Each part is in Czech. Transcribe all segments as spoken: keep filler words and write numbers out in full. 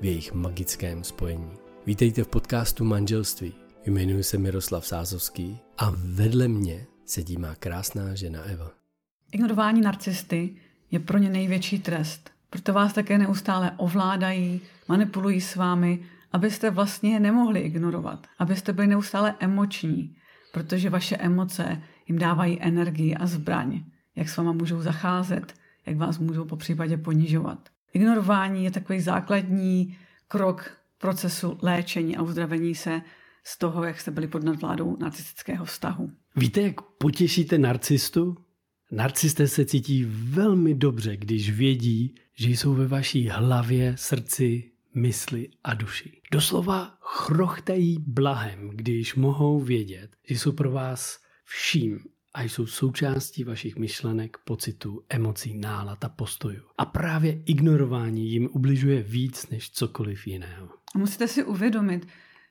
v jejich magickém spojení. Vítejte v podcastu Manželství. Jmenuji se Miroslav Sázovský a vedle mě sedí má krásná žena Eva. Ignorování narcisty je pro ně největší trest. Proto vás také neustále ovládají, manipulují s vámi, abyste vlastně nemohli ignorovat, abyste byli neustále emoční, protože vaše emoce jim dávají energii a zbraň, jak s váma můžou zacházet, jak vás můžou popřípadě ponižovat. Ignorování je takový základní krok procesu léčení a uzdravení se z toho, jak jste byli pod nadvládou narcistického vztahu. Víte, jak potěšíte narcistu? Narcisté se cítí velmi dobře, když vědí, že jsou ve vaší hlavě, srdci, mysli a duši. Doslova chrochtají blahem, když mohou vědět, že jsou pro vás vším a jsou součástí vašich myšlenek, pocitů, emocí, nálad a postojů. A právě ignorování jim ubližuje víc než cokoliv jiného. A musíte si uvědomit,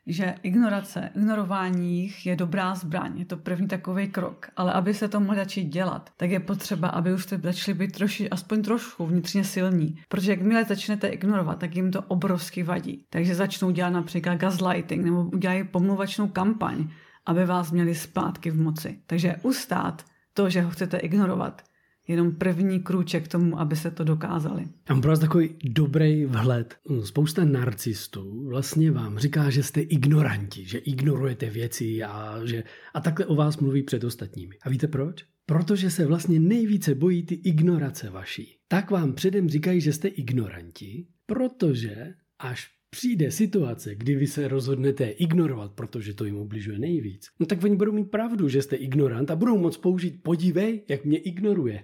že ignorace, ignorování jich je dobrá zbraň, je to první takový krok, ale aby se to mohli začít dělat, tak je potřeba, aby už jste začali být troši, aspoň trošku vnitřně silní, protože jakmile začnete ignorovat, tak jim to obrovsky vadí. Takže začnou dělat například gaslighting nebo udělají pomluvačnou kampaň, aby vás měli zpátky v moci. Takže ustát to, že ho chcete ignorovat, jenom první krůček k tomu, aby se to dokázali. Já mám pro vás takový dobrý vhled. Spousta narcistů vlastně vám říká, že jste ignoranti, že ignorujete věci a, že, a takhle o vás mluví před ostatními. A víte proč? Protože se vlastně nejvíce bojí ty ignorace vaší. Tak vám předem říkají, že jste ignoranti, protože až přijde situace, kdy vy se rozhodnete ignorovat, protože to jim ubližuje nejvíc, no tak oni budou mít pravdu, že jste ignorant a budou moc použít podívej, jak mě ignoruje.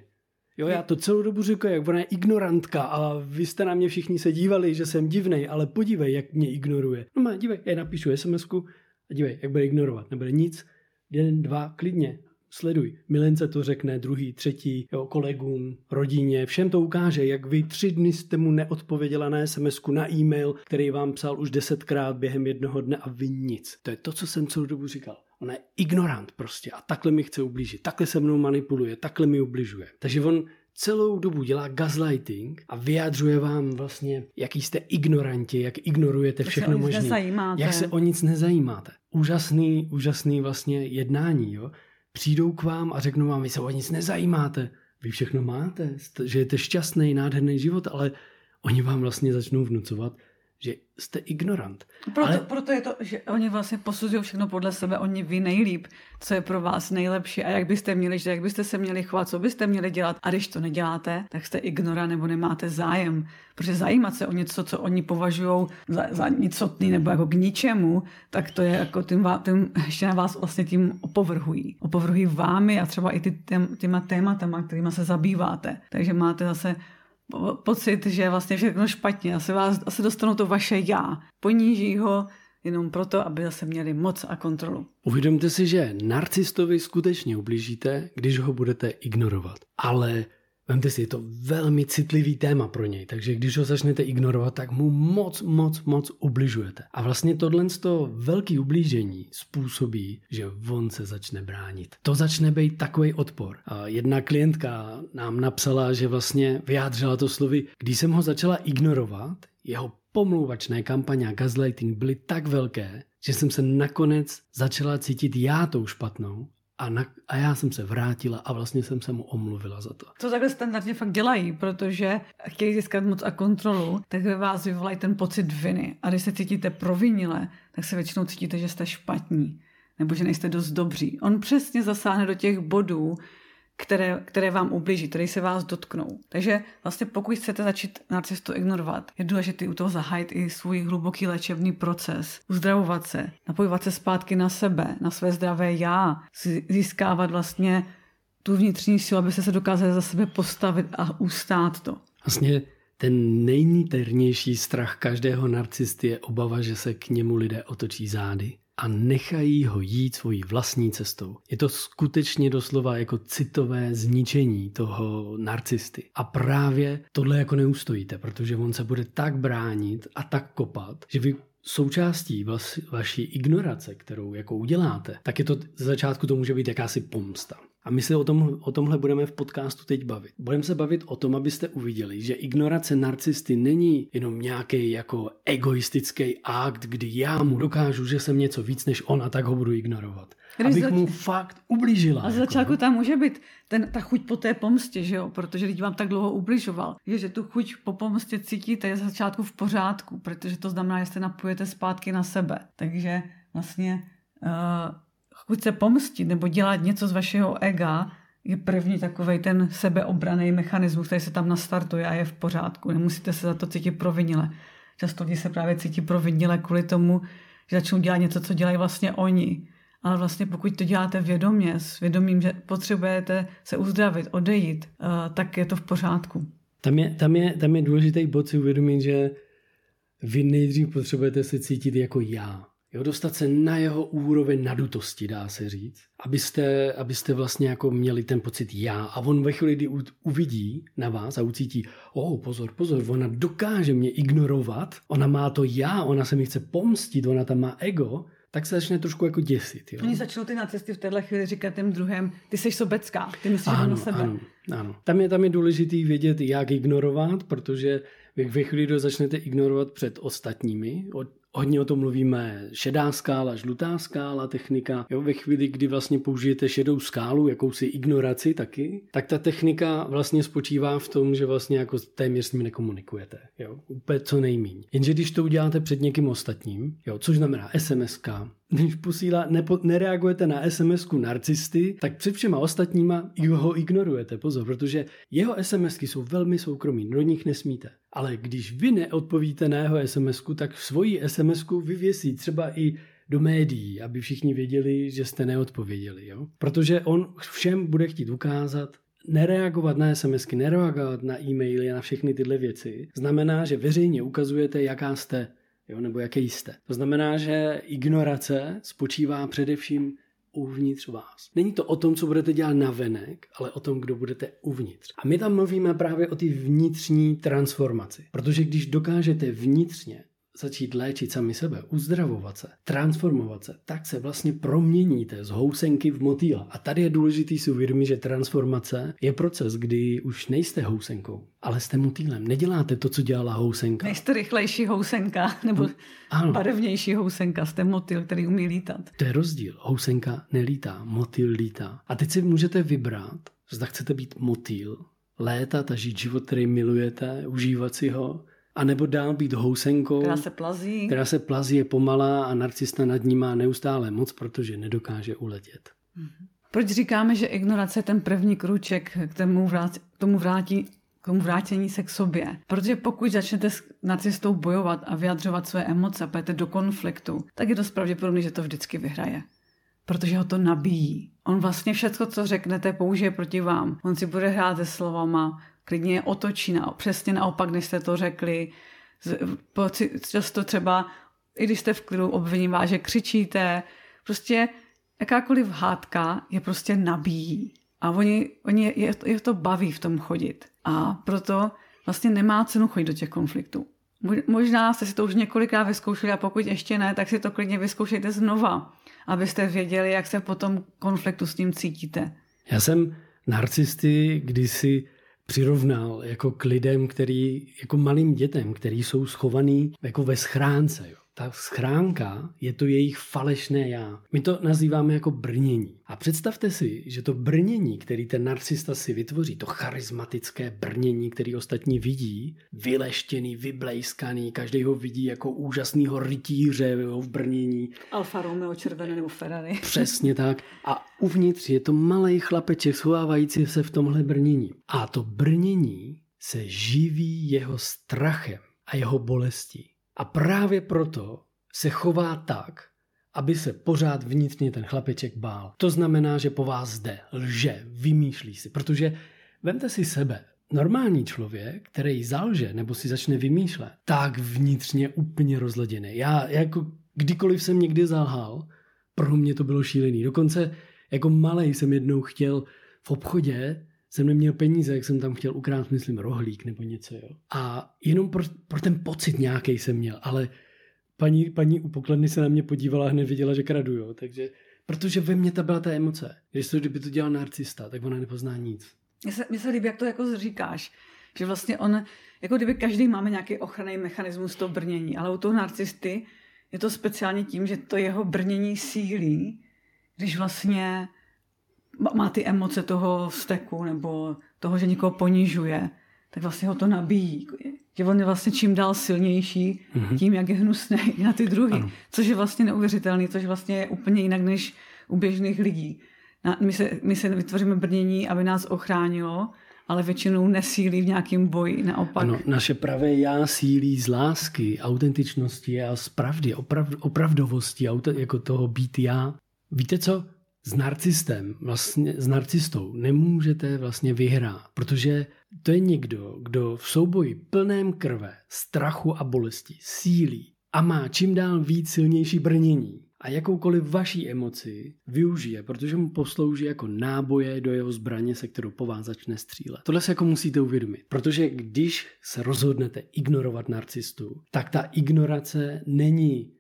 Jo, já to celou dobu říkám, jak ona je ignorantka a vy jste na mě všichni se dívali, že jsem divnej, ale podívej, jak mě ignoruje. No má, dívej, já napíšu SMSku a dívej, jak bude ignorovat, nebude nic, jeden, dva, klidně, sleduj. Milence to řekne, druhý, třetí, jo, kolegům, rodině, všem to ukáže, jak vy tři dny jste mu neodpověděla na SMSku, na e-mail, který vám psal už desetkrát během jednoho dne a vy nic. To je to, co jsem celou dobu říkal. On je ignorant prostě a takhle mi chce ublížit, takhle se mnou manipuluje, takhle mi ubližuje. Takže on celou dobu dělá gaslighting a vyjadřuje vám vlastně, jaký jste ignoranti, jak ignorujete všechno možné, jak se o nic nezajímáte. Úžasný, úžasný vlastně jednání, jo. Přijdou k vám a řeknou vám, vy se o nic nezajímáte, vy všechno máte, že jete šťastný, nádherný život, ale oni vám vlastně začnou vnucovat, že jste ignorant. Proto, ale... proto je to, že oni vlastně posuzují všechno podle sebe, oni ví nejlíp, co je pro vás nejlepší a jak byste měli žít, jak byste se měli chovat, co byste měli dělat. A když to neděláte, tak jste ignorant nebo nemáte zájem. Protože zajímat se o něco, co oni považují za, za nicotný nebo jako k ničemu, tak to je jako tím, tím ještě na vás vlastně tím opovrhují. Opovrhují vámi a třeba i ty, těma tématama, kterýma se zabýváte. Takže máte zase pocit, že je vlastně všechno špatně. Asi, vás, asi dostanou to vaše já. Poníží ho jenom proto, aby zase měli moc a kontrolu. Uvědomte si, že narcistovi skutečně ublížíte, když ho budete ignorovat. Ale vemte si, je to velmi citlivý téma pro něj, takže když ho začnete ignorovat, tak mu moc, moc, moc ubližujete. A vlastně tohle velké ublížení způsobí, že on se začne bránit. To začne být takovej odpor. A jedna klientka nám napsala, že vlastně vyjádřila to slovy, když jsem ho začala ignorovat, jeho pomlouvačné kampaně a gaslighting byly tak velké, že jsem se nakonec začala cítit já tou špatnou A, na, a já jsem se vrátila a vlastně jsem se mu omluvila za to. To takhle standardně fakt dělají, protože chtějí získat moc a kontrolu, tak ve vás vyvolají ten pocit viny. A když se cítíte provinile, tak se většinou cítíte, že jste špatní nebo že nejste dost dobří. On přesně zasáhne do těch bodů, které, které vám ublíží, které se vás dotknou. Takže vlastně pokud chcete začít narcistu ignorovat, je důležité u toho zahájit i svůj hluboký léčebný proces, uzdravovat se, napojovat se zpátky na sebe, na své zdravé já, získávat vlastně tu vnitřní sílu, abyste se dokázali za sebe postavit a ustát to. Vlastně ten nejniternější strach každého narcisty je obava, že se k němu lidé otočí zády a nechají ho jít svojí vlastní cestou. Je to skutečně doslova jako citové zničení toho narcisty. A právě tohle jako neustojíte, protože on se bude tak bránit a tak kopat, že vy součástí vas, vaší ignorace, kterou jako uděláte, tak je to ze začátku to může být jakási pomsta. A my se o, tom, o tomhle budeme v podcastu teď bavit. Budeme se bavit o tom, abyste uviděli, že ignorace narcisty není jenom nějaký jako egoistický akt, kdy já mu dokážu, že jsem něco víc než on a tak ho budu ignorovat. Když abych zač... mu fakt ublížila. A z začátku jako, tam může být ten, ta chuť po té pomstě, že jo? Protože lidi vám tak dlouho ubližoval. Je, že tu chuť po pomstě cítíte je z začátku v pořádku, protože to znamená, že se napojete zpátky na sebe. Takže vlastně... Uh... Chuť se pomstit nebo dělat něco z vašeho ega je první takovej ten sebeobranný mechanismus, který se tam nastartuje a je v pořádku. Nemusíte se za to cítit provinile. Často lidi se právě cítí provinile kvůli tomu, že začnou dělat něco, co dělají vlastně oni. Ale vlastně pokud to děláte vědomě, s vědomím, že potřebujete se uzdravit, odejít, tak je to v pořádku. Tam je, tam je, tam je důležitý bod si uvědomit, že vy nejdřív potřebujete se cítit jako já. Jo, dostat se na jeho úroveň nadutosti, dá se říct, abyste, abyste vlastně jako měli ten pocit já. A on ve chvíli, kdy uvidí na vás a ucítí, oh, pozor, pozor, ona dokáže mě ignorovat, ona má to já, ona se mi chce pomstit, ona tam má ego, tak se začne trošku jako děsit. Jo? Oni začnou ty narcisty v téhle chvíli říkat těm druhém, ty jsi sobecká, ty myslíš na sebe. Ano, ano. Tam je, tam je důležitý vědět, jak ignorovat, protože ve chvíli, kdy začnete ignorovat před ostatními, od, hodně o tom mluvíme šedá skála, žlutá skála, technika. Jo, ve chvíli, kdy vlastně použijete šedou skálu, jakousi ignoraci taky, tak ta technika vlastně spočívá v tom, že vlastně jako téměř s ním nekomunikujete. Jo, úplně co nejméně. Jenže když to uděláte před někým ostatním, jo, což znamená es em eska, když posílá, nepo, nereagujete na es em esku narcisty, tak před všema ostatníma ho ignorujete, pozor, protože jeho es em esky jsou velmi soukromí, do nich nesmíte. Ale když vy neodpovíte na jeho es em esku, tak svoji es em esku vyvěsí třeba i do médií, aby všichni věděli, že jste neodpověděli. Jo? Protože on všem bude chtít ukázat, nereagovat na es em esky, nereagovat na e-maily a na všechny tyhle věci. Znamená, že veřejně ukazujete, jaká jste, jo? Nebo jaké jste. To znamená, že ignorace spočívá především uvnitř vás. Není to o tom, co budete dělat navenek, ale o tom, kdo budete uvnitř. A my tam mluvíme právě o té vnitřní transformaci. Protože když dokážete vnitřně začít léčit sami sebe, uzdravovat se, transformovat se, tak se vlastně proměníte z housenky v motýla. A tady je důležitý si uvědomit, že transformace je proces, kdy už nejste housenkou, ale jste motýlem. Neděláte to, co dělala housenka. Nejste rychlejší housenka nebo ano. Barevnější housenka. Jste motýl, který umí lítat. To je rozdíl. Housenka nelítá, motýl lítá. A teď si můžete vybrat, zda chcete být motýl, létat a žít život, který milujete, užívat si ho, a nebo dál být housenkou, která se plazí, která se plazí je pomalá a narcista nad ní má neustále moc, protože nedokáže uletět. Proč říkáme, že ignorace je ten první krůček k tomu, vrát, tomu, vrátí, k tomu vrátění se k sobě? Protože pokud začnete s narcistou bojovat a vyjadřovat své emoce a půjdete do konfliktu, tak je dost pravděpodobné, že to vždycky vyhraje. Protože ho to nabíjí. On vlastně všechno, co řeknete, použije proti vám. On si bude hrát se slovama, klidně je otočí, na, přesně naopak, než jste to řekli. Často třeba, i když jste v klidu, obviní vás, že křičíte. Prostě jakákoliv hádka je prostě nabíjí. A oni, oni je, je to baví v tom chodit. A proto vlastně nemá cenu chodit do těch konfliktů. Možná jste si to už několikrát vyzkoušeli a pokud ještě ne, tak si to klidně vyzkoušejte znova, abyste věděli, jak se po tom konfliktu s ním cítíte. Já jsem narcisty kdysi přirovnal jako k lidem, který, jako malým dětem, který jsou schovaný jako ve schránce. Jo. ta schránka je to jejich falešné já. My to nazýváme jako brnění. A představte si, že to brnění, který ten narcista si vytvoří, to charismatické brnění, který ostatní vidí, vyleštěný, vyblejskaný, každý ho vidí jako úžasného rytíře v brnění. Alfa Romeo, červené nebo Ferrari. Přesně tak. A uvnitř je to malej chlapeček schovávající se v tomhle brnění. A to brnění se živí jeho strachem a jeho bolestí. A právě proto se chová tak, aby se pořád vnitřně ten chlapeček bál. To znamená, že po vás jde, lže, vymýšlí si. Protože vemte si sebe. Normální člověk, který zalže nebo si začne vymýšlet, tak vnitřně úplně rozladěný. Já jako kdykoliv jsem někdy zalhal, pro mě to bylo šílený. Dokonce jako malej jsem jednou chtěl v obchodě, jsem neměl peníze, jak jsem tam chtěl ukrát, myslím, rohlík nebo něco, jo. A jenom pro, pro ten pocit nějaký jsem měl, ale paní, paní u pokladny se na mě podívala a hned viděla, že kradu, jo. Takže, protože ve mně ta byla ta emoce. Když to, kdyby to dělal narcista, tak ona nepozná nic. Mně se, mně se líbí, jak to jako říkáš, že vlastně on, jako kdyby každý máme nějaký ochranný mechanismus toho brnění, ale u toho narcisty je to speciálně tím, že to jeho brnění sílí, když vlastně má ty emoce toho vzteku nebo toho, že někoho ponižuje, tak vlastně ho to nabíjí. Že on je vlastně čím dál silnější, mm-hmm. tím, jak je hnusný na ty druhy. Ano. Což je vlastně neuvěřitelný, což vlastně je úplně jinak než u běžných lidí. My se, my se vytvoříme brnění, aby nás ochránilo, ale většinou nesílí v nějakém boji, naopak. Ano, naše pravé já sílí z lásky, autentičnosti a z pravdy, oprav, opravdovosti, jako toho být já. Víte co? S narcistem, vlastně s narcistou nemůžete vlastně vyhrát, protože to je někdo, kdo v souboji plném krve, strachu a bolesti sílí a má čím dál víc silnější brnění a jakoukoliv vaší emoci využije, protože mu poslouží jako náboje do jeho zbraně, se kterou po vás začne střílet. Tohle se jako musíte uvědomit, protože když se rozhodnete ignorovat narcistu, tak ta ignorace není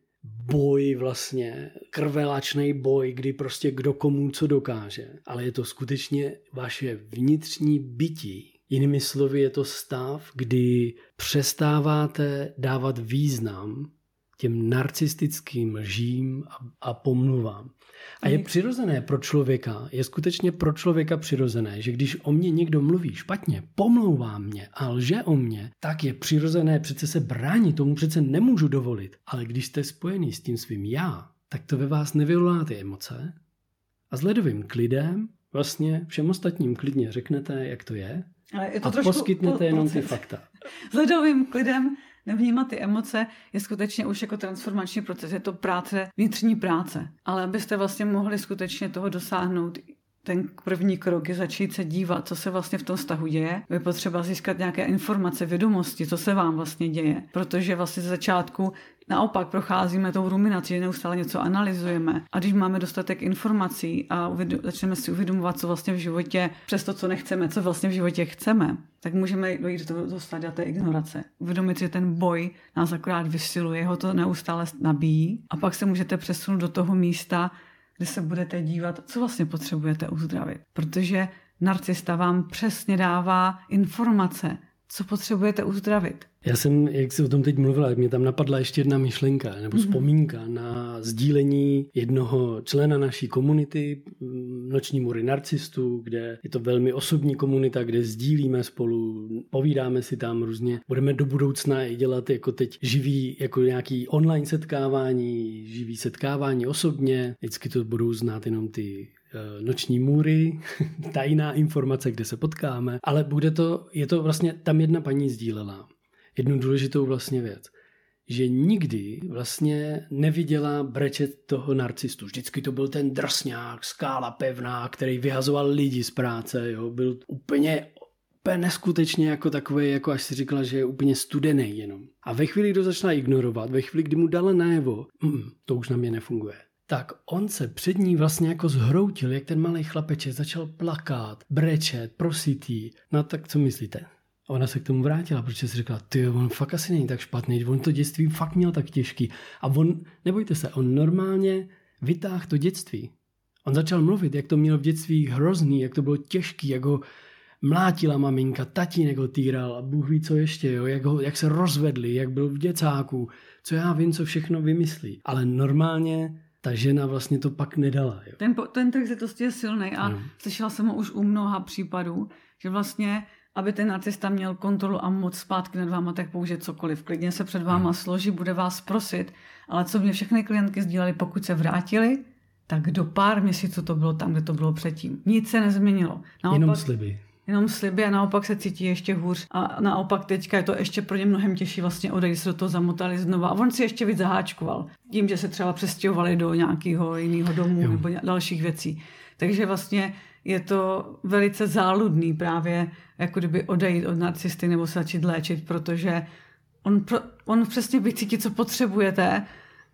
boj vlastně, krvelačnej boj, kdy prostě kdo komu co dokáže, ale je to skutečně vaše vnitřní bytí. Jinými slovy je to stav, kdy přestáváte dávat význam těm narcistickým lžím a, a pomluvám. A je přirozené pro člověka, je skutečně pro člověka přirozené, že když o mě někdo mluví špatně, pomlouvá mě a lže o mě, tak je přirozené přece se bránit, tomu přece nemůžu dovolit. Ale když jste spojený s tím svým já, tak to ve vás nevyvolá ty emoce a s ledovým klidem vlastně všem ostatním klidně řeknete, jak to je, ale je to a trošku poskytnete po, jenom ty fakta. S ledovým klidem nevnímat ty emoce je skutečně už jako transformační proces, je to práce, vnitřní práce. Ale abyste vlastně mohli skutečně toho dosáhnout, ten první krok je začít se dívat, co se vlastně v tom vztahu děje. Je potřeba získat nějaké informace, vědomosti, co se vám vlastně děje. Protože vlastně ze začátku naopak procházíme tou ruminací, že neustále něco analyzujeme. A když máme dostatek informací a uvědu, začneme si uvědomovat, co vlastně v životě, přes to, co nechceme, co vlastně v životě chceme, tak můžeme dojít do toho stadia té ignorace. Uvědomit, že ten boj nás akorát vysiluje, ho to neustále nabíjí. A pak se můžete přesunout do toho místa, kde se budete dívat, co vlastně potřebujete uzdravit. Protože narcista vám přesně dává informace, co potřebujete uzdravit. Já jsem, jak jsi o tom teď mluvila, mě tam napadla ještě jedna myšlenka nebo vzpomínka mm-hmm. na sdílení jednoho člena naší komunity, Noční mury narcistů, kde je to velmi osobní komunita, kde sdílíme spolu, povídáme si tam různě. Budeme do budoucna dělat jako teď živý, jako nějaký online setkávání, živý setkávání osobně. Vždycky to budou znát jenom ty noční můry, tajná informace, kde se potkáme, ale bude to, je to vlastně, tam jedna paní sdílela jednu důležitou vlastně věc, že nikdy vlastně neviděla brečet toho narcistu. Vždycky to byl ten drsňák, skála pevná, který vyhazoval lidi z práce, jo, byl úplně úplně neskutečně jako takový, jako až si říkala, že je úplně studený jenom. A ve chvíli, kdy začala ignorovat, ve chvíli, kdy mu dala najevo, mm, to už na mě nefunguje, tak on se před ní vlastně jako zhroutil, jak ten malý chlapeček začal plakat, brečet, prosit jí. No tak co myslíte? A ona se k tomu vrátila, protože si řekla, ty, on fakt asi není tak špatný, on to dětství fakt měl tak těžký. A on, nebojte se, on normálně vytáhl to dětství. On začal mluvit, jak to měl v dětství hrozný, jak to bylo těžký, jak ho mlátila maminka, tatínek ho týral a Bůh ví co ještě, jo, jak, ho, jak se rozvedli, jak byl v děcáku, co já vím, co všechno vymyslí. Ale normálně ta žena vlastně to pak nedala. Jo. Ten, ten trh je to je silný a no. Slyšela jsem ho už u mnoha případů, že vlastně, aby ten narcista měl kontrolu a moc zpátky nad váma, tak použije cokoliv. Klidně se před váma složí, bude vás prosit, ale co mě všechny klientky sdílely, pokud se vrátili, tak do pár měsíců to bylo tam, kde to bylo předtím. Nic se nezměnilo. Naopak, jenom sliby. Jenom sliby a naopak se cítí ještě hůř. A naopak teďka je to ještě pro ně mnohem těžší vlastně odejít, se do toho zamotali znova. A on si ještě víc zaháčkoval tím, že se třeba přestěhovali do nějakého jiného domu jo. nebo dalších věcí. Takže vlastně je to velice záludný právě jako kdyby odejít od narcisty nebo se začít léčit, protože on, pro, on přesně vycítí, co potřebujete,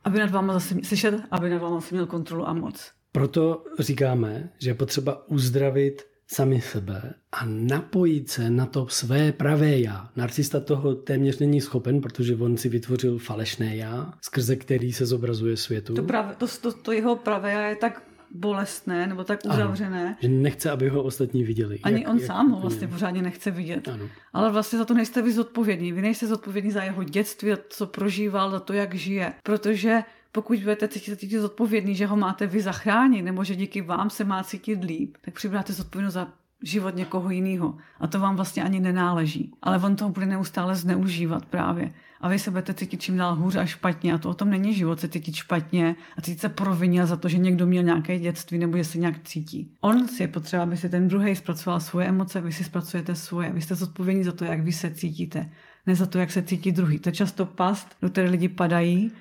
aby nad váma zase slyšet, aby nad váma měl kontrolu a moc. Proto říkáme, že je potřeba uzdravit sami sebe a napojit se na to své pravé já. Narcista toho téměř není schopen, protože on si vytvořil falešné já, skrze který se zobrazuje světu. To, prav, to, to, to jeho pravé já je tak bolestné nebo tak uzavřené. Ano, že nechce, aby ho ostatní viděli. Ani jak, on jak, sám ho vlastně ne. pořádně nechce vidět. Ano. Ale vlastně za to nejste vy zodpovědní. Vy nejste zodpovědní za jeho dětství, co prožíval, za to, jak žije. Protože pokud budete cítit zodpovědní, že ho máte vy zachránit, nebo že díky vám se má cítit líp, tak přibráte zodpovědnost za život někoho jiného. A to vám vlastně ani nenáleží. Ale on toho bude neustále zneužívat právě. A vy se budete cítit čím dál hůř a špatně. A to o tom není život, se cítit špatně a cítit se provinil za to, že někdo měl nějaké dětství nebo že se nějak cítí. On si je potřeba, aby si ten druhý zpracoval svoje emoce, vy si zpracujete svoje. Vy jste zodpovědní za to, jak vy se cítíte, ne za to, jak se cítí druhý. To je často past, do které lidi padají.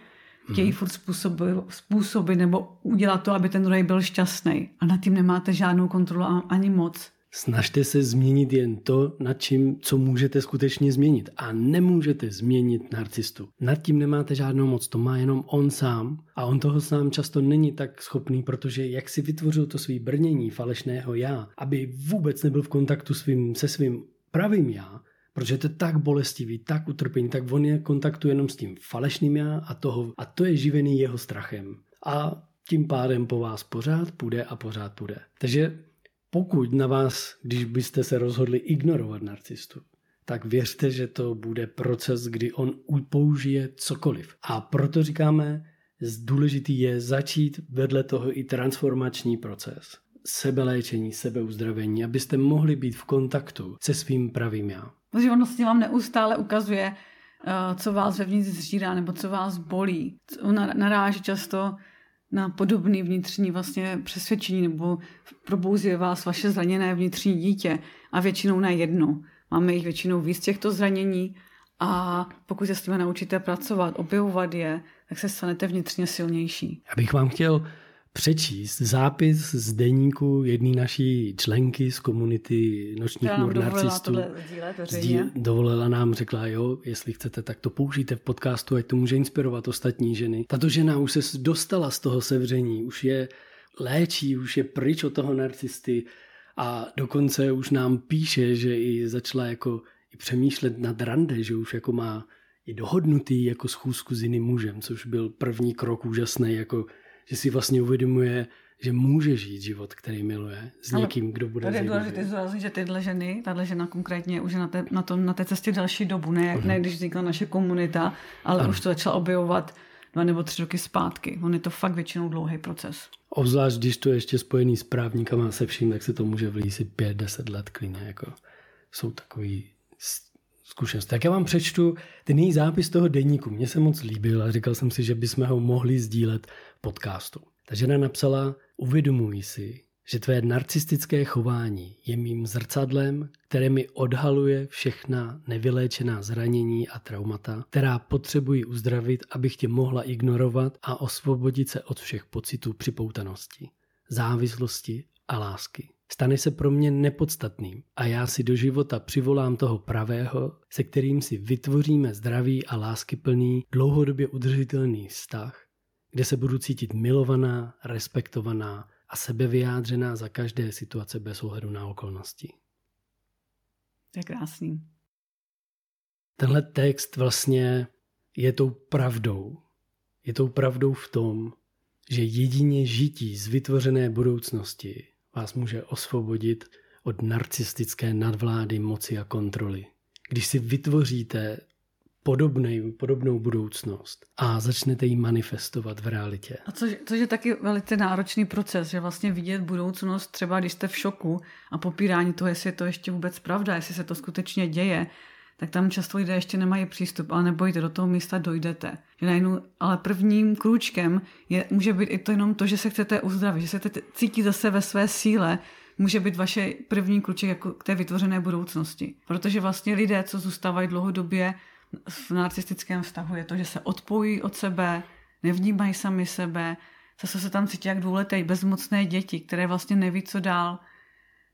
Chtějí furt způsoby, způsoby nebo udělat to, aby ten druhý byl šťastný. A nad tím nemáte žádnou kontrolu ani moc. Snažte se změnit jen to, nad čím, co můžete skutečně změnit. A nemůžete změnit narcistu. Nad tím nemáte žádnou moc, to má jenom on sám. A on toho sám často není tak schopný, protože jak si vytvořil to svý brnění falešného já, aby vůbec nebyl v kontaktu svým, se svým pravým já, protože to je tak bolestivý, tak utrpení, tak on je kontaktuje jenom s tím falešným já a, toho, a to je živený jeho strachem. A tím pádem po vás pořád půjde a pořád půjde. Takže pokud na vás, když byste se rozhodli ignorovat narcistu, tak věřte, že to bude proces, kdy on použije cokoliv. A proto říkáme, důležitý je začít vedle toho i transformační proces. Sebeléčení, sebeuzdravení, abyste mohli být v kontaktu se svým pravým já. Protože on vlastně vám neustále ukazuje, co vás vevnitř zžírá nebo co vás bolí. On naráží často na podobné vnitřní vlastně přesvědčení nebo probouzí vás vaše zraněné vnitřní dítě a většinou na jedno. Máme jich většinou víc těchto zranění a pokud se s tím naučíte pracovat, objevovat je, tak se stanete vnitřně silnější. Já bych vám chtěl přečíst zápis z deníku jedné naší členky z komunity Nočních mur narcistů. Sdíl, dovolila nám, řekla, jo, jestli chcete, tak to použijte v podcastu, ať to může inspirovat ostatní ženy. Tato žena už se dostala z toho sevření, už je léčí, už je pryč od toho narcisty a dokonce už nám píše, že i začala jako i přemýšlet nad rande, že už jako má i dohodnutý jako schůzku s jiným mužem, což byl první krok úžasný, jako že si vlastně uvědomuje, že může žít život, který miluje, s někým, kdo bude zajímavý. Tady je důležité zdůraznit, že tyhle ženy, tahle žena konkrétně už je na té, na tom, na té cestě další dobu, ne, uh-huh. ne když vznikla naše komunita, ale ano. už to začala objevovat dva nebo tři roky zpátky. On je to fakt většinou dlouhý proces. Obzvlášť, když to je ještě spojený s právníkama se vším, tak se to může vlít si pět, deset let klidně. Jako jsou takový zkušenost. Tak já vám přečtu ten její zápis toho deníku. Mně se moc líbil a říkal jsem si, že bychom ho mohli sdílet podcastu. Ta žena napsala: uvědomuji si, že tvé narcistické chování je mým zrcadlem, které mi odhaluje všechna nevyléčená zranění a traumata, která potřebuji uzdravit, abych tě mohla ignorovat a osvobodit se od všech pocitů připoutanosti, závislosti a lásky. Stane se pro mě nepodstatným a já si do života přivolám toho pravého, se kterým si vytvoříme zdravý a láskyplný, dlouhodobě udržitelný vztah, kde se budu cítit milovaná, respektovaná a sebevyjádřená za každé situace bez ohledu na okolnosti. To je krásný. Tenhle text vlastně je tou pravdou. Je tou pravdou v tom, že jedině žití z vytvořené budoucnosti vás může osvobodit od narcistické nadvlády, moci a kontroly. Když si vytvoříte podobnej, podobnou budoucnost a začnete ji manifestovat v realitě. A což, což je taky velice náročný proces, že vlastně vidět budoucnost třeba, když jste v šoku a popírání toho, jestli je to ještě vůbec pravda, jestli se to skutečně děje, tak tam často lidé ještě nemají přístup, ale nebojte, do toho místa dojdete. Najednou, ale prvním krůčkem je, může být i to jenom to, že se chcete uzdravit, že se chcete cítit zase ve své síle, může být vaše první klíček jako k té vytvořené budoucnosti. Protože vlastně lidé, co zůstávají dlouhodobě v narcistickém vztahu, je to, že se odpojí od sebe, nevnímají sami sebe, zase se tam cítí jak dvouleté bezmocné děti, které vlastně neví, co dál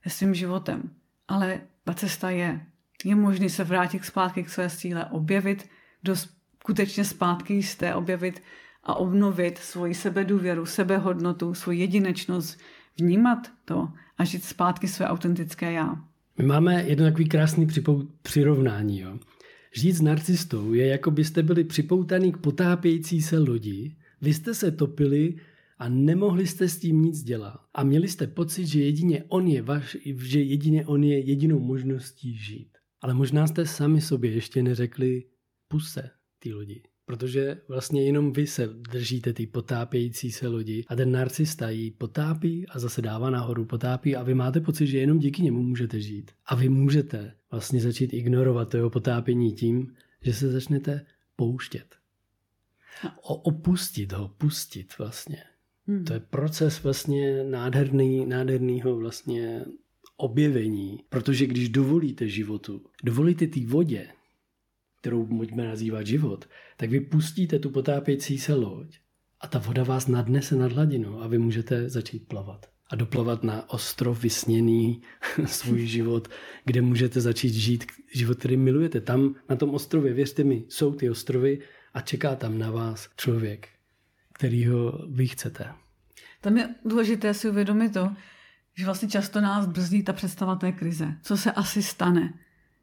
se svým životem. Ale ta cesta je. Je možné se vrátit zpátky k své síle, objevit, kdo skutečně zpátky jste, objevit a obnovit svoji sebedůvěru, sebehodnotu, svoji jedinečnost, vnímat to a žít zpátky své autentické já. My máme jedno takový krásný připou- přirovnání. Jo? Žít s narcistou je, jako byste byli připoutaný k potápějící se lodi, vy jste se topili a nemohli jste s tím nic dělat. A měli jste pocit, že jedině on je, vaš, že jedině on je jedinou možností žít. Ale možná jste sami sobě ještě neřekli puse té lodi. Protože vlastně jenom vy se držíte ty potápějící se lodi a ten narcista ji potápí a zase dává nahoru, potápí a vy máte pocit, že jenom díky němu můžete žít. A vy můžete vlastně začít ignorovat to jeho potápění tím, že se začnete pouštět. O, opustit ho, pustit vlastně. Hmm. To je proces vlastně nádherný, nádherného vlastně objevení, protože když dovolíte životu, dovolíte té vodě, kterou můžeme nazývat život, tak vy pustíte tu potápějící se loď a ta voda vás nadnese nad hladinu a vy můžete začít plavat. A doplavat na ostrov vysněný svůj život, kde můžete začít žít život, který milujete. Tam na tom ostrově, věřte mi, jsou ty ostrovy a čeká tam na vás člověk, kterýho vy chcete. Tam je důležité si uvědomit to, že vlastně často nás brzdí ta představa té krize. Co se asi stane,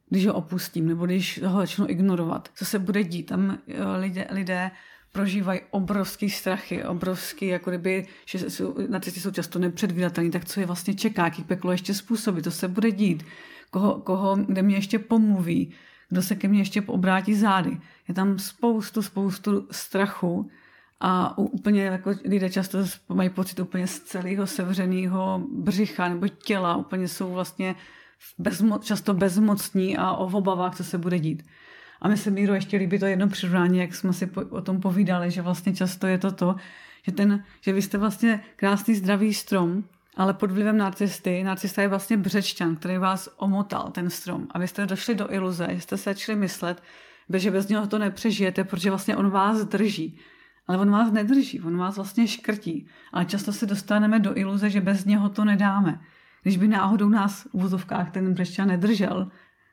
když ho opustím, nebo když ho začnu ignorovat. Co se bude dít? Tam lidé, lidé prožívají obrovský strachy, obrovský, jako kdyby, že jsou, narcisté jsou často nepředvídatelní, tak co je vlastně čeká, jaký peklo ještě způsobí, to se bude dít, koho, koho, kde mě ještě pomluví, kdo se ke mně ještě obrátí zády. Je tam spoustu, spoustu strachu a úplně, jako lidé často mají pocit úplně z celého sevřeného břicha nebo těla, úplně jsou vlastně bezmo, často bezmocní a o obavách, co se bude dít. A mi se, Míro, ještě líbí to jedno přirovnání, jak jsme si o tom povídali, že vlastně často je to to, že, ten, že vy jste vlastně krásný zdravý strom, ale pod vlivem narcisty, narcista je vlastně břečťan, který vás omotal, ten strom. A vy jste došli do iluze, že jste se začali myslet, že bez něho to nepřežijete, protože vlastně on vás drží. Ale on vás nedrží, on vás vlastně škrtí. Ale často se dostaneme do iluze, že bez něho to nedáme. Když by náhodou nás v úvozovkách ten břečťan nedržel,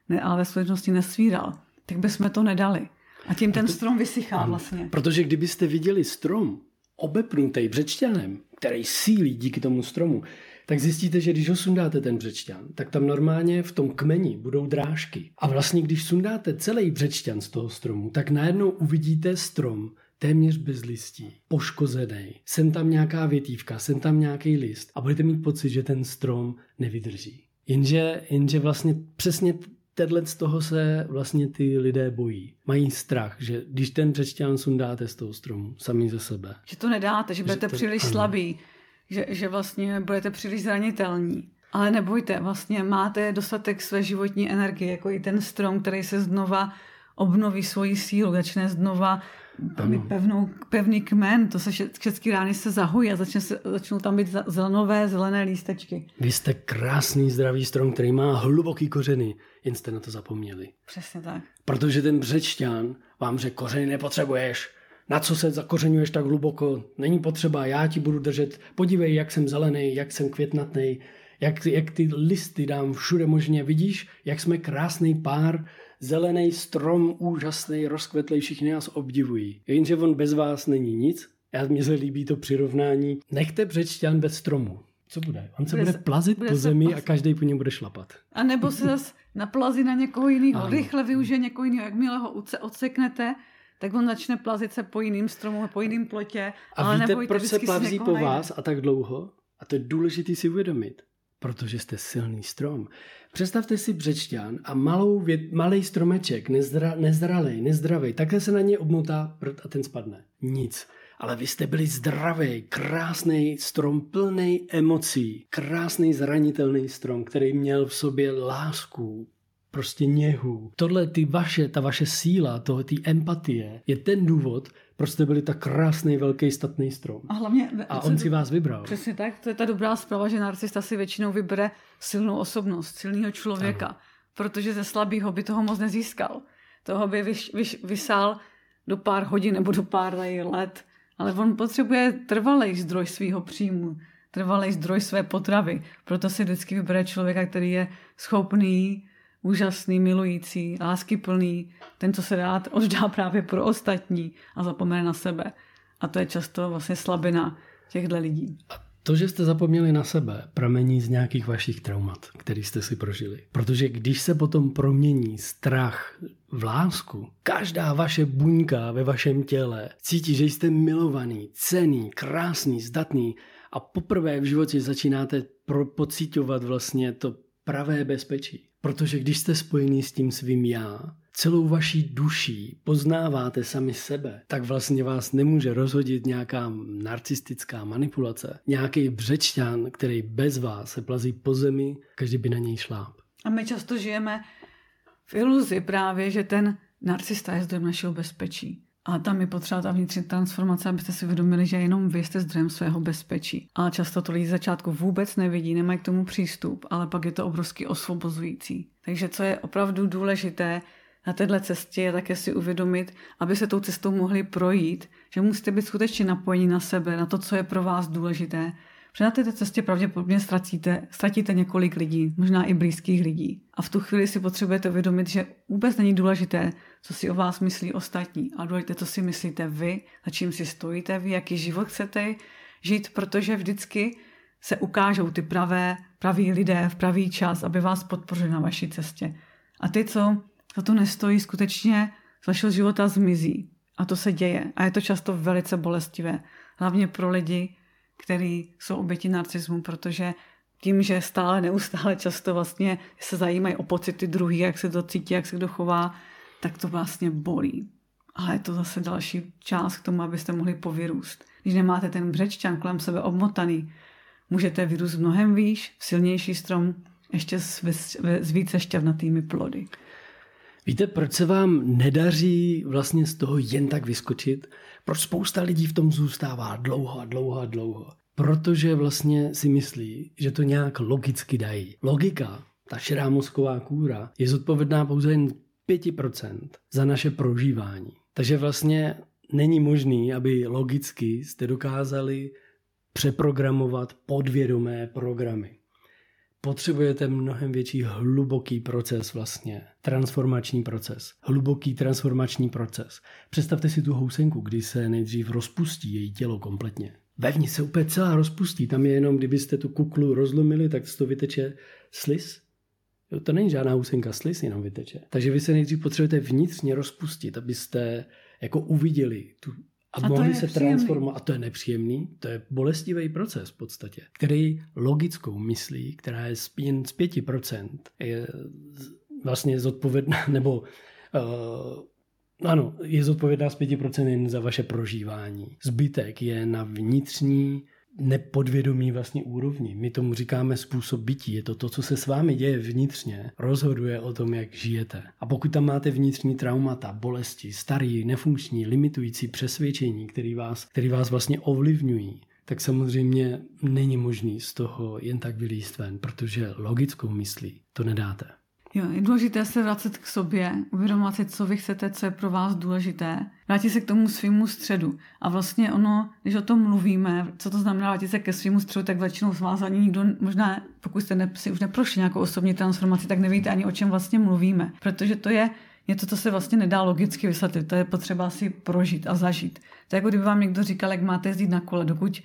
ne, ale ve skutečnosti nesvíral, tak bychom to nedali. A tím ten strom vysychá vlastně. Protože kdybyste viděli strom obepnutý břečťanem, který sílí díky tomu stromu, tak zjistíte, že když ho sundáte ten břečťan, tak tam normálně v tom kmeni budou drážky. A vlastně když sundáte celý břečťan z toho stromu, tak najednou uvidíte strom téměř bez listí, poškozený. Sem tam nějaká větívka, sem tam nějaký list a budete mít pocit, že ten strom nevydrží. Jenže, jenže vlastně přesně tenhle z toho se vlastně ty lidé bojí. Mají strach, že když ten břečťan sundáte z toho stromu, sami ze sebe. Že to nedáte, že budete že to, příliš ano. slabý, že, že vlastně budete příliš zranitelní. Ale nebojte, vlastně máte dostatek své životní energie, jako i ten strom, který se znova obnoví svoji sílu, začne znova mít pevnou, pevný kmen, to se všechny rány se zahojí a začne se, začnou tam být zelenové, zelené lístečky. Vy jste krásný zdravý strom, který má hluboký kořeny, jen jste na to zapomněli. Přesně tak. Protože ten břečťan vám řekl, kořeny nepotřebuješ, na co se zakořenuješ tak hluboko, není potřeba, já ti budu držet, podívej, jak jsem zelený, jak jsem květnatnej, jak, jak ty listy dám všude možně, vidíš, jak jsme krásný pár, zelený strom, úžasný, rozkvetlý, všichni nás obdivují. Jenže on bez vás není nic. Já mně se líbí to přirovnání. Nechte břečťan bez stromu. Co bude? On se bude, bude plazit bude po zemi plazit. A každý po něm bude šlapat. A nebo se zase naplazí na někoho jiného. Rychle využije někoho jiného. Jakmile ho odseknete, tak on začne plazit se po jiným stromu, po jiným plotě. A ale víte, nebojte, proč se plazí po vás a tak dlouho? A to je důležité si uvědomit. protože jste silný strom. Představte si břečťan a malou věd, malej stromeček, nezdra, nezralej, nezdravej, takhle se na něj obmotá prd a ten spadne. Nic. Ale vy jste byli zdravý, krásný strom, plný emocí, krásný zranitelný strom, který měl v sobě lásku, prostě něhu. Tohle ty vaše, ta vaše síla, toho ty empatie je ten důvod, proč jste byli tak krásný, velký, statný strom. A hlavně a on si vás vybral. Přesně tak, to je ta dobrá zpráva, že narcista si většinou vybere silnou osobnost, silného člověka, ano. Protože ze slabého by toho moc nezískal. Toho by vyš, vyš, vysál do pár hodin nebo do pár let, ale on potřebuje trvalý zdroj svého příjmu, trvalý zdroj své potravy. Proto si vždycky vybere člověka, který je schopný, úžasný, milující, láskyplný, ten, co se rád oddá právě pro ostatní a zapomene na sebe. A to je často vlastně slabina těchto lidí. A to, že jste zapomněli na sebe, pramení z nějakých vašich traumat, které jste si prožili. Protože když se potom promění strach v lásku, každá vaše buňka ve vašem těle cítí, že jste milovaný, cenný, krásný, zdatný a poprvé v životě začínáte pocitovat vlastně to pravé bezpečí. Protože když jste spojený s tím svým já, celou vaší duší poznáváte sami sebe, tak vlastně vás nemůže rozhodit nějaká narcistická manipulace. Nějaký břečťan, který bez vás se plazí po zemi, každý by na něj šláp. A my často žijeme v iluzi právě, že ten narcista je zdrojem našeho bezpečí. A tam je potřeba ta vnitřní transformace, abyste si uvědomili, že jenom vy jste zdrojem svého bezpečí. A často to lidi z začátku vůbec nevidí, nemají k tomu přístup, ale pak je to obrovsky osvobozující. Takže co je opravdu důležité na téhle cestě, je také si uvědomit, aby se tou cestou mohli projít, že musíte být skutečně napojeni na sebe, na to, co je pro vás důležité. Protože na této cestě pravděpodobně ztratíte, ztratíte několik lidí, možná i blízkých lidí. A v tu chvíli si potřebujete uvědomit, že vůbec není důležité, co si o vás myslí ostatní, ale důležité, co si myslíte vy, za čím si stojíte vy, jaký život chcete žít, protože vždycky se ukážou ty pravé, praví lidé v pravý čas, aby vás podpořili na vaší cestě. A ty, co za to nestojí, skutečně z vašeho života zmizí. A to se děje. A je to často velice bolestivé. Hlavně pro lidi, který jsou oběti narcismu, protože tím, že stále, neustále často vlastně se zajímají o pocity druhých, jak se to cítí, jak se kdo chová, tak to vlastně bolí. Ale je to zase další část k tomu, abyste mohli povyrůst. Když nemáte ten břečťan kolem sebe obmotaný, můžete vyrůst mnohem výš, silnější strom, ještě s, s více šťavnatými plody. Víte, proč se vám nedaří vlastně z toho jen tak vyskočit? Proč spousta lidí v tom zůstává dlouho a dlouho a dlouho? Protože vlastně si myslí, že to nějak logicky dají. Logika, ta širá mozková kůra, je zodpovědná pouze jen pět procent za naše prožívání. Takže vlastně není možný, aby logicky jste dokázali přeprogramovat podvědomé programy. Potřebujete mnohem větší hluboký proces vlastně, transformační proces, hluboký transformační proces. Představte si tu housenku, kdy se nejdřív rozpustí její tělo kompletně. Vevnitř se úplně celá rozpustí, tam je jenom, kdybyste tu kuklu rozlomili, tak z toho vyteče sliz. Jo, to není žádná housenka, sliz jenom vyteče. Takže vy se nejdřív potřebujete vnitřně rozpustit, abyste jako uviděli tu A, a mohli se transformovat. A to je nepříjemný, to je bolestivý proces v podstatě, který logickou myslí, která je jen z pět procent, je vlastně zodpovědná, nebo uh, ano, je zodpovědná z pět procent jen za vaše prožívání. Zbytek je na vnitřní nepodvědomí vlastně úrovni. My tomu říkáme způsob bytí. Je to to, co se s vámi děje vnitřně, rozhoduje o tom, jak žijete. A pokud tam máte vnitřní traumata, bolesti, starý, nefunkční, limitující přesvědčení, který vás, který vás vlastně ovlivňují, tak samozřejmě není možný z toho jen tak vylíst ven, protože logickou myslí to nedáte. Jo, je důležité se vracet k sobě, uvědomovat si, co vy chcete, co je pro vás důležité. Vrátit se k tomu svému středu. A vlastně ono, když o tom mluvíme, co to znamená vrátit se ke svému středu, tak většinou z vás ani nikdo, možná pokud jste ne, si už neprošli nějakou osobní transformaci, tak nevíte ani, o čem vlastně mluvíme. Protože to je něco, co se vlastně nedá logicky vysvětlit. To je potřeba si prožít a zažít. To je jako kdyby vám někdo říkal, jak máte jezdit na kole. Dokud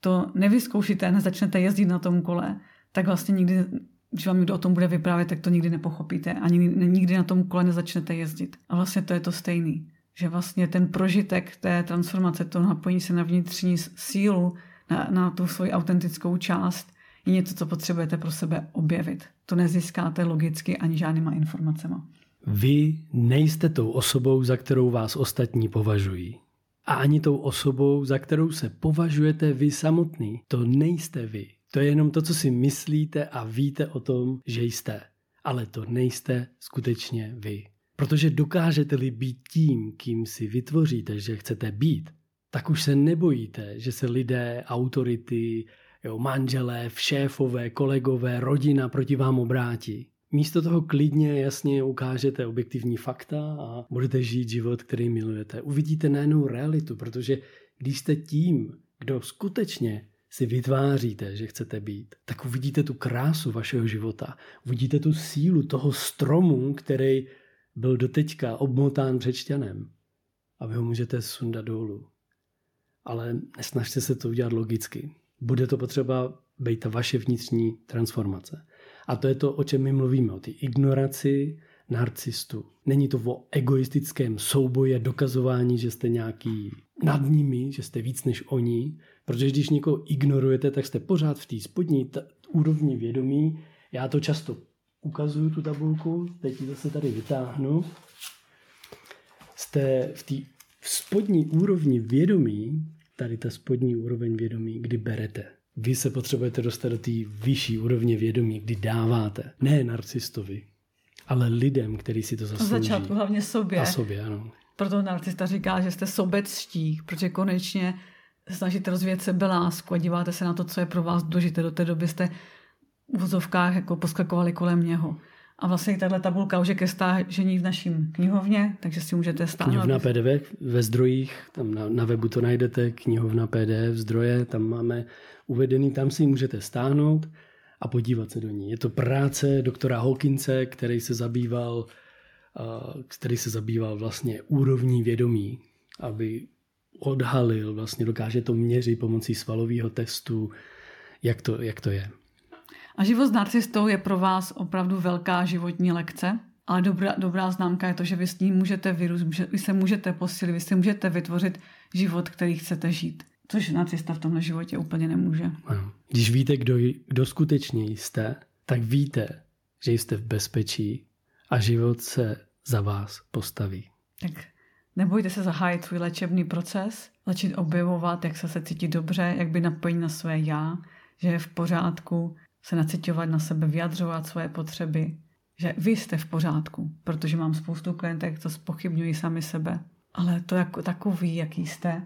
to nevyzkoušíte, nezačnete jezdit na tom kole, tak vlastně nikdy, když vám někdo o tom bude vyprávět, tak to nikdy nepochopíte. Ani nikdy na tom kole nezačnete jezdit. A vlastně to je to stejný. Že vlastně ten prožitek té transformace, to napojení se na vnitřní sílu, na, na tu svoji autentickou část, je něco, co potřebujete pro sebe objevit. To nezískáte logicky ani žádnýma informacema. Vy nejste tou osobou, za kterou vás ostatní považují. A ani tou osobou, za kterou se považujete vy samotný. To nejste vy. To je jenom to, co si myslíte a víte o tom, že jste. Ale to nejste skutečně vy. Protože dokážete-li být tím, kým si vytvoříte, že chcete být, tak už se nebojíte, že se lidé, autority, jo, manželé, šéfové, kolegové, rodina proti vám obrátí. Místo toho klidně jasně ukážete objektivní fakta a budete žít život, který milujete. Uvidíte najednou realitu, protože když jste tím, kdo skutečně si vytváříte, že chcete být, tak uvidíte tu krásu vašeho života. Uvidíte tu sílu toho stromu, který byl doteďka obmotán přečťanem. A vy ho můžete sundat dolů. Ale nesnažte se to udělat logicky. Bude to potřeba být ta vaše vnitřní transformace. A to je to, o čem my mluvíme, o té ignoraci narcistů. Není to o egoistickém souboji a dokazování, že jste nějaký nad nimi, že jste víc než oni, protože když někoho ignorujete, tak jste pořád v té spodní t- úrovni vědomí. Já to často ukazuju, tu tabulku, teď ji zase tady vytáhnu. Jste v té spodní úrovni vědomí, tady ta spodní úroveň vědomí, kdy berete. Vy se potřebujete dostat do té vyšší úrovně vědomí, kdy dáváte. Ne narcistovi, ale lidem, který si to zaslouží. Na začátku hlavně sobě. A sobě, ano. Proto narcista říká, že jste sobectí, protože konečně snažíte rozvíjet sebelásku a díváte se na to, co je pro vás důležité. Do té doby jste v vozovkách jako poskakovali kolem něho. A vlastně tahle tabulka už je ke stážení v našem knihovně, takže si můžete stáhnout. Knihovna P D F ve zdrojích, tam na, na webu to najdete, knihovna P D F zdroje, tam máme uvedený, tam si ji můžete stáhnout a podívat se do ní. Je to práce doktora Hawkinse, který se zabýval, který se zabýval vlastně úrovní vědomí, aby odhalil, vlastně dokáže to měřit pomocí svalového testu, jak to, jak to je. A život s narcistou je pro vás opravdu velká životní lekce, ale dobrá, dobrá známka je to, že vy s ním můžete vyrůst, vy se můžete posílit, vy si můžete vytvořit život, který chcete žít. Což narcista v tomhle životě úplně nemůže. Ano. Když víte, kdo, kdo skutečně jste, tak víte, že jste v bezpečí a život se za vás postaví. Tak nebojte se zahájit svůj léčebný proces, začít objevovat, jak se, se cítí dobře, jak by napojení na své já, že je v pořádku, se naciťovat na sebe, vyjadřovat svoje potřeby, že vy jste v pořádku, protože mám spoustu klientek, co zpochybňují sami sebe, ale to jako takový, jaký jste,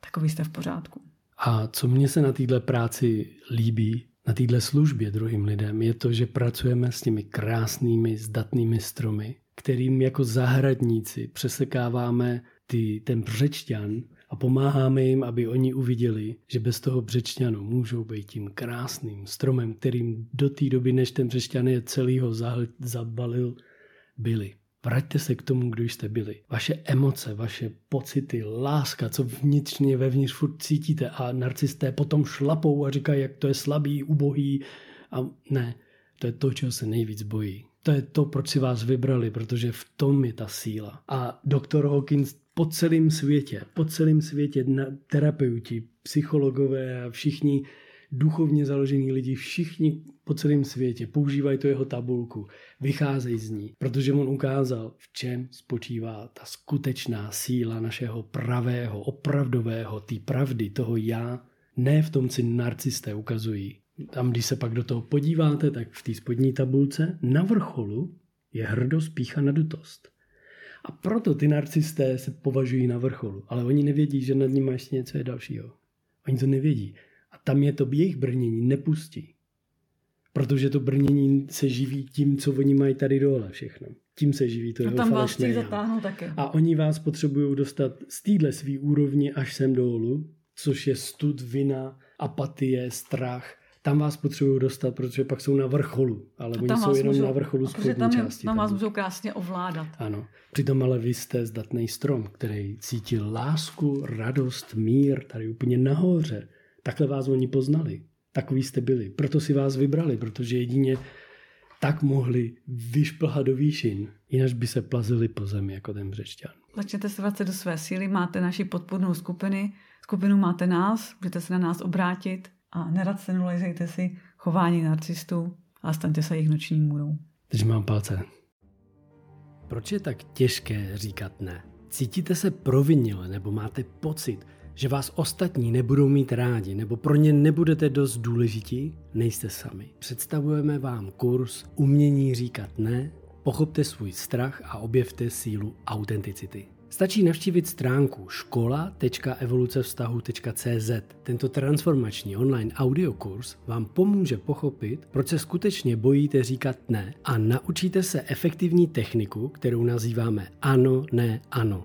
takový jste v pořádku. A co mě se na této práci líbí, na této službě druhým lidem, je to, že pracujeme s těmi krásnými, zdatnými stromy, kterým jako zahradníci přesekáváme ty, ten břečťan a pomáháme jim, aby oni uviděli, že bez toho břečťanu můžou být tím krásným stromem, kterým do té doby, než ten břečťan je celýho zabalil, byli. Vraťte se k tomu, kdo jste byli. Vaše emoce, vaše pocity, láska, co vnitřně vevnitř furt cítíte a narcisté potom šlapou a říkají, jak to je slabý, ubohý. A ne, to je to, čeho se nejvíc bojí. To je to, proč si vás vybrali, protože v tom je ta síla. A doktor Hawkins po celém světě, po celém světě terapeuti, psychologové a všichni duchovně založení lidi, všichni po celém světě používají to jeho tabulku, vycházejí z ní, protože on ukázal, v čem spočívá ta skutečná síla našeho pravého, opravdového, té pravdy, toho já, ne v tom, co narcisté ukazují. Tam, když se pak do toho podíváte, tak v té spodní tabulce na vrcholu je hrdost, pýcha, nadutost. A proto ty narcisté se považují na vrcholu, ale oni nevědí, že nad nimi ještě něco je dalšího. Oni to nevědí. A tam je to jejich brnění, nepustí. Protože to brnění se živí tím, co oni mají tady dole všechno. Tím se živí to jeho falešné já. A oni vás potřebují dostat z téhle svý úrovni až sem dolů, což je stud, vina, apatie, strach. Tam vás potřebují dostat, protože pak jsou na vrcholu, ale oni jsou jenom můžou, na vrcholu spodní tam je, části. Tam vás můžou krásně ovládat. Ano, přitom ale vy jste zdatný strom, který cítí lásku, radost, mír, tady úplně nahoře. Takhle vás oni poznali, takový jste byli. Proto si vás vybrali, protože jedině tak mohli vyšplhat do výšin, jinak by se plazili po zemi jako ten břečťan. Začněte se vracet do své síly, máte naši podpůrnou skupiny, skupinu máte nás, můžete se na nás obrátit. a neracionalizujte si chování narcistů a staňte se jejich noční můrou. Držím palce. Proč je tak těžké říkat ne? Cítíte se provinile nebo máte pocit, že vás ostatní nebudou mít rádi nebo pro ně nebudete dost důležití? Nejste sami. Představujeme vám kurz Umění říkat ne, pochopte svůj strach a objevte sílu autenticity. Stačí navštívit stránku škola tečka evoluce vztahu tečka cé zet. Tento transformační online audiokurs vám pomůže pochopit, proč se skutečně bojíte říkat ne a naučíte se efektivní techniku, kterou nazýváme ano, ne, ano.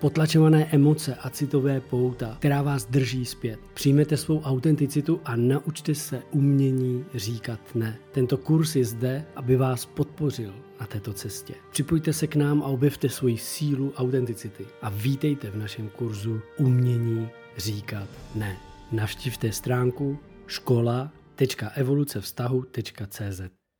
potlačované emoce a citové pouta, která vás drží zpět. Přijměte svou autenticitu a naučte se umění říkat ne. Tento kurz je zde, aby vás podpořil na této cestě. Připojte se k nám a objevte svoji sílu autenticity a vítejte v našem kurzu Umění říkat ne. Navštivte stránku škola tečka evoluce vztahu tečka cé zet.